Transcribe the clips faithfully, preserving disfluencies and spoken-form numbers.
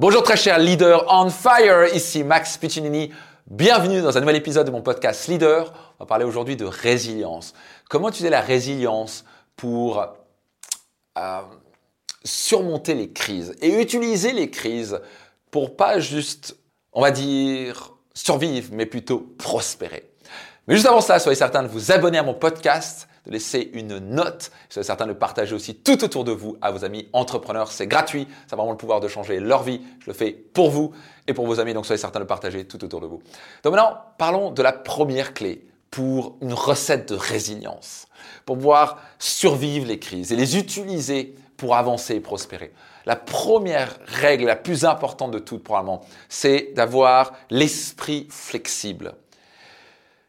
Bonjour très cher leader on fire, ici Max Piccinini. Bienvenue dans un nouvel épisode de mon podcast Leader. On va parler aujourd'hui de résilience. Comment utiliser la résilience pour euh, surmonter les crises et utiliser les crises pour pas juste, on va dire, survivre, mais plutôt prospérer. Mais juste avant cela, soyez certain de vous abonner à mon podcast, de laisser une note. Soyez certain de partager aussi tout autour de vous à vos amis entrepreneurs. C'est gratuit. Ça a vraiment le pouvoir de changer leur vie. Je le fais pour vous et pour vos amis. Donc, soyez certain de partager tout autour de vous. Donc maintenant, parlons de la première clé pour une recette de résilience, pour pouvoir survivre les crises et les utiliser pour avancer et prospérer. La première règle, la plus importante de toutes probablement, c'est d'avoir l'esprit flexible.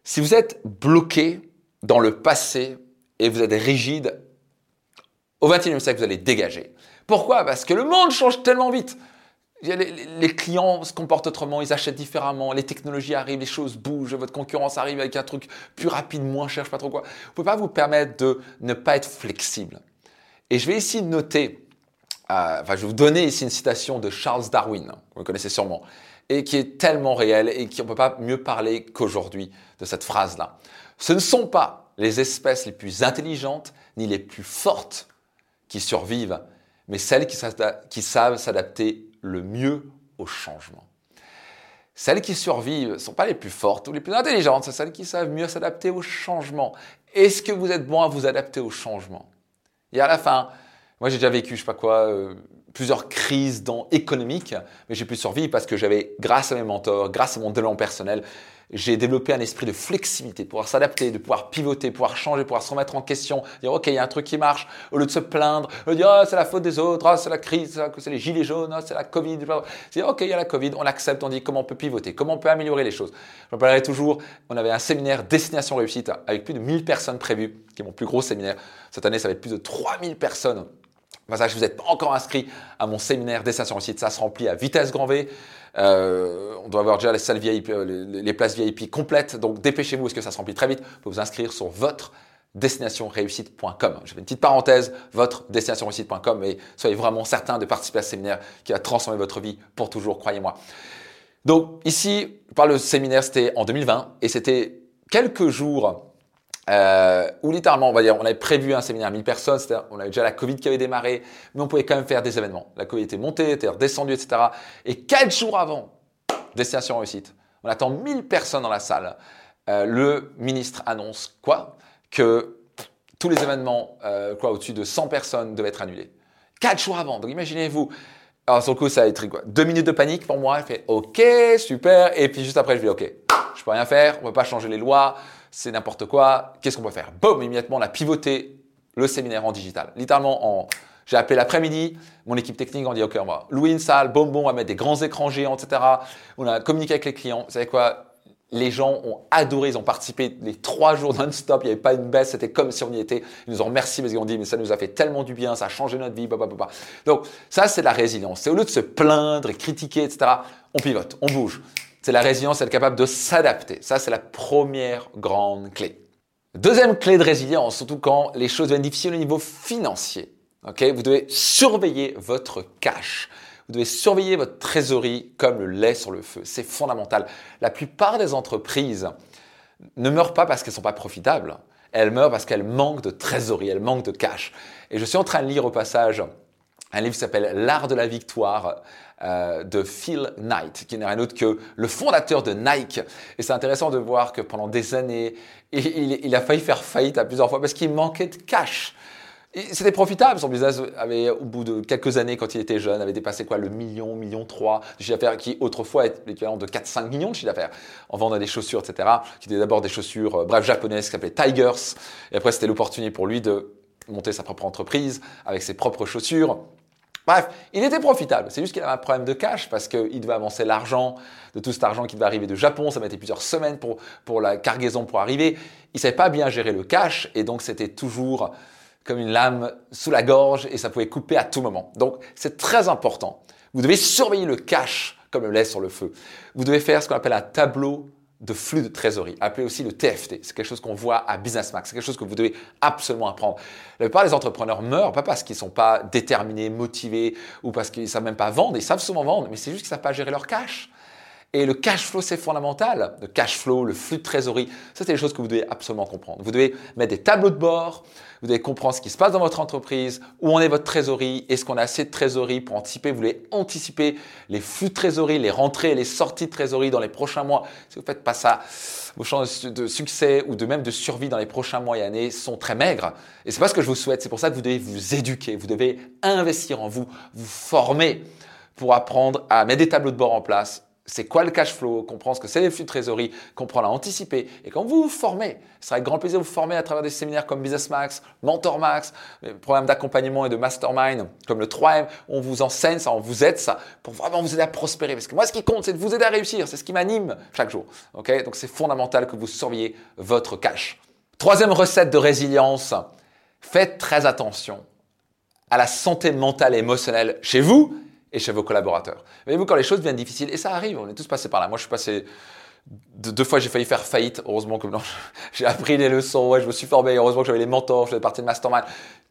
Si vous êtes bloqué dans le passé et vous êtes rigide, au vingt et unième siècle, vous allez dégager. Pourquoi ? Parce que le monde change tellement vite. Les clients se comportent autrement, ils achètent différemment, les technologies arrivent, les choses bougent, votre concurrence arrive avec un truc plus rapide, moins cher, je ne sais pas trop quoi. Vous ne pouvez pas vous permettre de ne pas être flexible. Et je vais ici noter, euh, enfin je vais vous donner ici une citation de Charles Darwin, vous connaissez sûrement, et qui est tellement réelle et qu'on ne peut pas mieux parler qu'aujourd'hui de cette phrase-là. Ce ne sont pas les espèces les plus intelligentes ni les plus fortes qui survivent, mais celles qui, qui savent s'adapter le mieux au changement. Celles qui survivent ne sont pas les plus fortes ou les plus intelligentes, c'est celles qui savent mieux s'adapter au changement. Est-ce que vous êtes bon à vous adapter au changement ? Et à la fin, moi j'ai déjà vécu, je sais pas quoi, euh, plusieurs crises dans économique, mais j'ai pu survivre parce que j'avais, grâce à mes mentors, grâce à mon développement personnel, j'ai développé un esprit de flexibilité, de pouvoir s'adapter, de pouvoir pivoter, de pouvoir changer, de pouvoir se remettre en question, dire ok, il y a un truc qui marche, au lieu de se plaindre, au lieu de dire oh, c'est la faute des autres, oh, c'est la crise, c'est les gilets jaunes, oh, c'est la Covid, c'est ok, il y a la Covid, on l'accepte, on dit comment on peut pivoter, comment on peut améliorer les choses. Je me rappellerai toujours, on avait un séminaire Destination Réussite avec plus de mille personnes prévues, qui est mon plus gros séminaire. Cette année, ça va être plus de trois mille personnes. Enfin, si vous n'êtes pas encore inscrit à mon séminaire Destination Réussite, ça se remplit à vitesse grand V. Euh, on doit avoir déjà les salles V I P, les, les places V I P complètes. Donc, dépêchez-vous parce que ça se remplit très vite. Vous pouvez vous inscrire sur votre destination réussite point com. Je fais une petite parenthèse, votre destination réussite point com, et soyez vraiment certain de participer à ce séminaire qui va transformer votre vie pour toujours, croyez-moi. Donc, ici, par le séminaire, c'était en deux mille vingt et c'était quelques jours Euh, où littéralement, on va dire, on avait prévu un séminaire à mille personnes, c'est-à-dire on avait déjà la Covid qui avait démarré, mais on pouvait quand même faire des événements. La Covid était montée, était redescendue, et cetera. Et quatre jours avant, Destination Réussite, on attend mille personnes dans la salle. Euh, le ministre annonce quoi ? Que tous les événements euh, quoi, au-dessus de cent personnes devaient être annulés. quatre jours avant, donc imaginez-vous. Alors sur le coup, ça a été quoi ? Deux minutes de panique pour moi, je fais ok, super, et puis juste après, je dis ok, je peux rien faire, on ne peut pas changer les lois, c'est n'importe quoi, qu'est-ce qu'on peut faire ? Boum, immédiatement, on a pivoté le séminaire en digital. Littéralement, en... j'ai appelé l'après-midi, mon équipe technique, on dit ok, on va louer une salle, boum, boum, on va mettre des grands écrans géants, et cetera. On a communiqué avec les clients, vous savez quoi ? Les gens ont adoré, ils ont participé les trois jours non-stop, il n'y avait pas une baisse, c'était comme si on y était. Ils nous ont remercié parce qu'ils ont dit mais ça nous a fait tellement du bien, ça a changé notre vie, blablabla. Donc ça, c'est de la résilience. C'est au lieu de se plaindre et critiquer, et cetera, on pivote, on bouge. C'est la résilience, être capable de s'adapter. Ça, c'est la première grande clé. Deuxième clé de résilience, surtout quand les choses deviennent difficiles au niveau financier. Okay ? Vous devez surveiller votre cash. Vous devez surveiller votre trésorerie comme le lait sur le feu. C'est fondamental. La plupart des entreprises ne meurent pas parce qu'elles ne sont pas profitables. Elles meurent parce qu'elles manquent de trésorerie, elles manquent de cash. Et je suis en train de lire au passage un livre qui s'appelle « L'art de la victoire » euh, de Phil Knight, qui n'est rien d'autre que le fondateur de Nike. Et c'est intéressant de voir que pendant des années, il, il a failli faire faillite à plusieurs fois parce qu'il manquait de cash. Et c'était profitable, son business avait, au bout de quelques années, quand il était jeune, avait dépassé quoi, le million, million trois de chiffre d'affaires, qui autrefois était l'équivalent de quatre à cinq millions de chiffre d'affaires, en vendant des chaussures, et cetera, qui étaient d'abord des chaussures, euh, bref, japonaises, qui s'appelaient Tigers. Et après, c'était l'opportunité pour lui de monter sa propre entreprise avec ses propres chaussures. Bref, il était profitable. C'est juste qu'il avait un problème de cash parce qu'il devait avancer l'argent, de tout cet argent qui devait arriver du Japon. Ça mettait plusieurs semaines pour, pour la cargaison pour arriver. Il ne savait pas bien gérer le cash et donc c'était toujours comme une lame sous la gorge et ça pouvait couper à tout moment. Donc, c'est très important. Vous devez surveiller le cash comme le lait sur le feu. Vous devez faire ce qu'on appelle un tableau de flux de trésorerie, appelé aussi le T F T. C'est quelque chose qu'on voit à BusinessMax, c'est quelque chose que vous devez absolument apprendre. La plupart des entrepreneurs meurent, pas parce qu'ils ne sont pas déterminés, motivés ou parce qu'ils ne savent même pas vendre. Ils savent souvent vendre, mais c'est juste qu'ils ne savent pas gérer leur cash. Et le cash flow, c'est fondamental. Le cash flow, le flux de trésorerie, ça, c'est des choses que vous devez absolument comprendre. Vous devez mettre des tableaux de bord, vous devez comprendre ce qui se passe dans votre entreprise, où en est votre trésorerie, est-ce qu'on a assez de trésorerie pour anticiper, vous voulez anticiper les flux de trésorerie, les rentrées, les sorties de trésorerie dans les prochains mois. Si vous ne faites pas ça, vos chances de succès ou de même de survie dans les prochains mois et années sont très maigres. Et ce n'est pas ce que je vous souhaite. C'est pour ça que vous devez vous éduquer, vous devez investir en vous, vous former pour apprendre à mettre des tableaux de bord en place. C'est quoi le cash flow, comprendre ce que c'est les flux de trésorerie, comprendre à anticiper. Et quand vous vous formez, ce sera avec grand plaisir de vous former à travers des séminaires comme BusinessMax, MentorMax, les programmes d'accompagnement et de mastermind comme le trois M. On vous enseigne ça, on vous aide ça pour vraiment vous aider à prospérer. Parce que moi, ce qui compte, c'est de vous aider à réussir. C'est ce qui m'anime chaque jour. Okay ? Donc, c'est fondamental que vous surveillez votre cash. Troisième recette de résilience, faites très attention à la santé mentale et émotionnelle chez vous et chez vos collaborateurs. Voyez-vous, quand les choses deviennent difficiles, et ça arrive, on est tous passés par là. Moi, je suis passé, deux fois j'ai failli faire faillite, heureusement que non, j'ai appris les leçons, ouais, je me suis formé, heureusement que j'avais les mentors, je faisais partie de mastermind,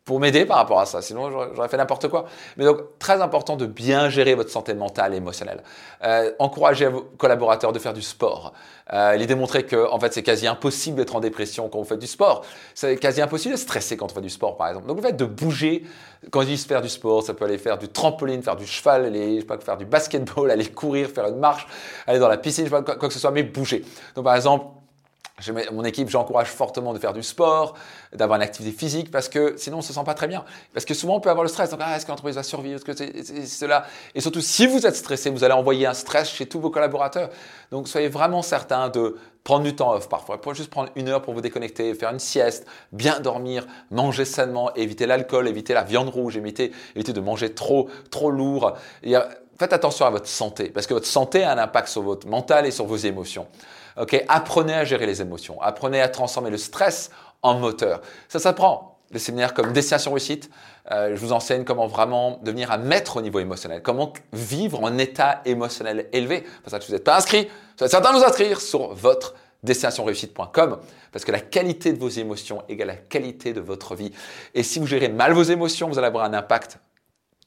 pour m'aider par rapport à ça, sinon j'aurais fait n'importe quoi. Mais donc, très important de bien gérer votre santé mentale et émotionnelle. Euh, encouragez à vos collaborateurs de faire du sport. Euh, il est démontré que, en fait, c'est quasi impossible d'être en dépression quand vous faites du sport. C'est quasi impossible de stresser quand on fait du sport, par exemple. Donc, le fait de bouger, quand je dis faire du sport, ça peut aller faire du trampoline, faire du cheval, aller, je sais pas, faire du basketball, aller courir, faire une marche, aller dans la piscine, je sais pas, quoi, quoi que ce soit, mais bouger. Donc, par exemple, mon équipe, j'encourage fortement de faire du sport, d'avoir une activité physique parce que sinon, on ne se sent pas très bien. Parce que souvent, on peut avoir le stress. Donc, ah, est-ce que l'entreprise va survivre? Est-ce que c'est, c'est cela? Et surtout, si vous êtes stressé, vous allez envoyer un stress chez tous vos collaborateurs. Donc, soyez vraiment certain de prendre du temps off parfois. Vous pouvez juste prendre une heure pour vous déconnecter, faire une sieste, bien dormir, manger sainement, éviter l'alcool, éviter la viande rouge, éviter, éviter de manger trop, trop lourd. Et faites attention à votre santé parce que votre santé a un impact sur votre mental et sur vos émotions. Okay, apprenez à gérer les émotions, apprenez à transformer le stress en moteur. Ça s'apprend. Des séminaires comme Destination Réussite, euh, je vous enseigne comment vraiment devenir un maître au niveau émotionnel, comment vivre en état émotionnel élevé. Pour ça, si vous n'êtes pas inscrit, soyez certain de vous inscrire sur votre destination réussite point com parce que la qualité de vos émotions égale la qualité de votre vie. Et si vous gérez mal vos émotions, vous allez avoir un impact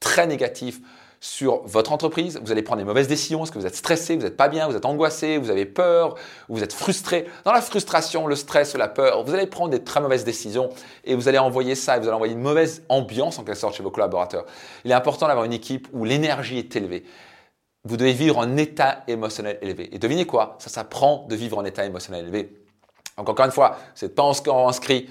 très négatif sur votre entreprise, vous allez prendre des mauvaises décisions parce que vous êtes stressé, vous n'êtes pas bien, vous êtes angoissé, vous avez peur, vous êtes frustré. Dans la frustration, le stress, la peur, vous allez prendre des très mauvaises décisions et vous allez envoyer ça et vous allez envoyer une mauvaise ambiance en quelque sorte chez vos collaborateurs. Il est important d'avoir une équipe où l'énergie est élevée. Vous devez vivre en état émotionnel élevé. Et devinez quoi ? Ça s'apprend de vivre en état émotionnel élevé. Donc encore une fois, si vous n'êtes pas encore inscrit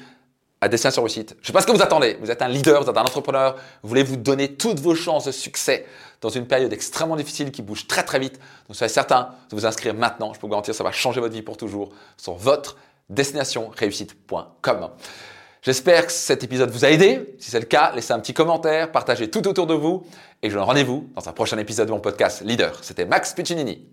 à Destination Réussite, je ne sais pas ce que vous attendez. Vous êtes un leader, vous êtes un entrepreneur, vous voulez vous donner toutes vos chances de succès dans une période extrêmement difficile qui bouge très très vite. Donc soyez certain de vous inscrire maintenant. Je peux vous garantir que ça va changer votre vie pour toujours sur votre destination réussite point com. J'espère que cet épisode vous a aidé. Si c'est le cas, laissez un petit commentaire, partagez tout autour de vous et je vous donne rendez-vous dans un prochain épisode de mon podcast Leader. C'était Max Piccinini.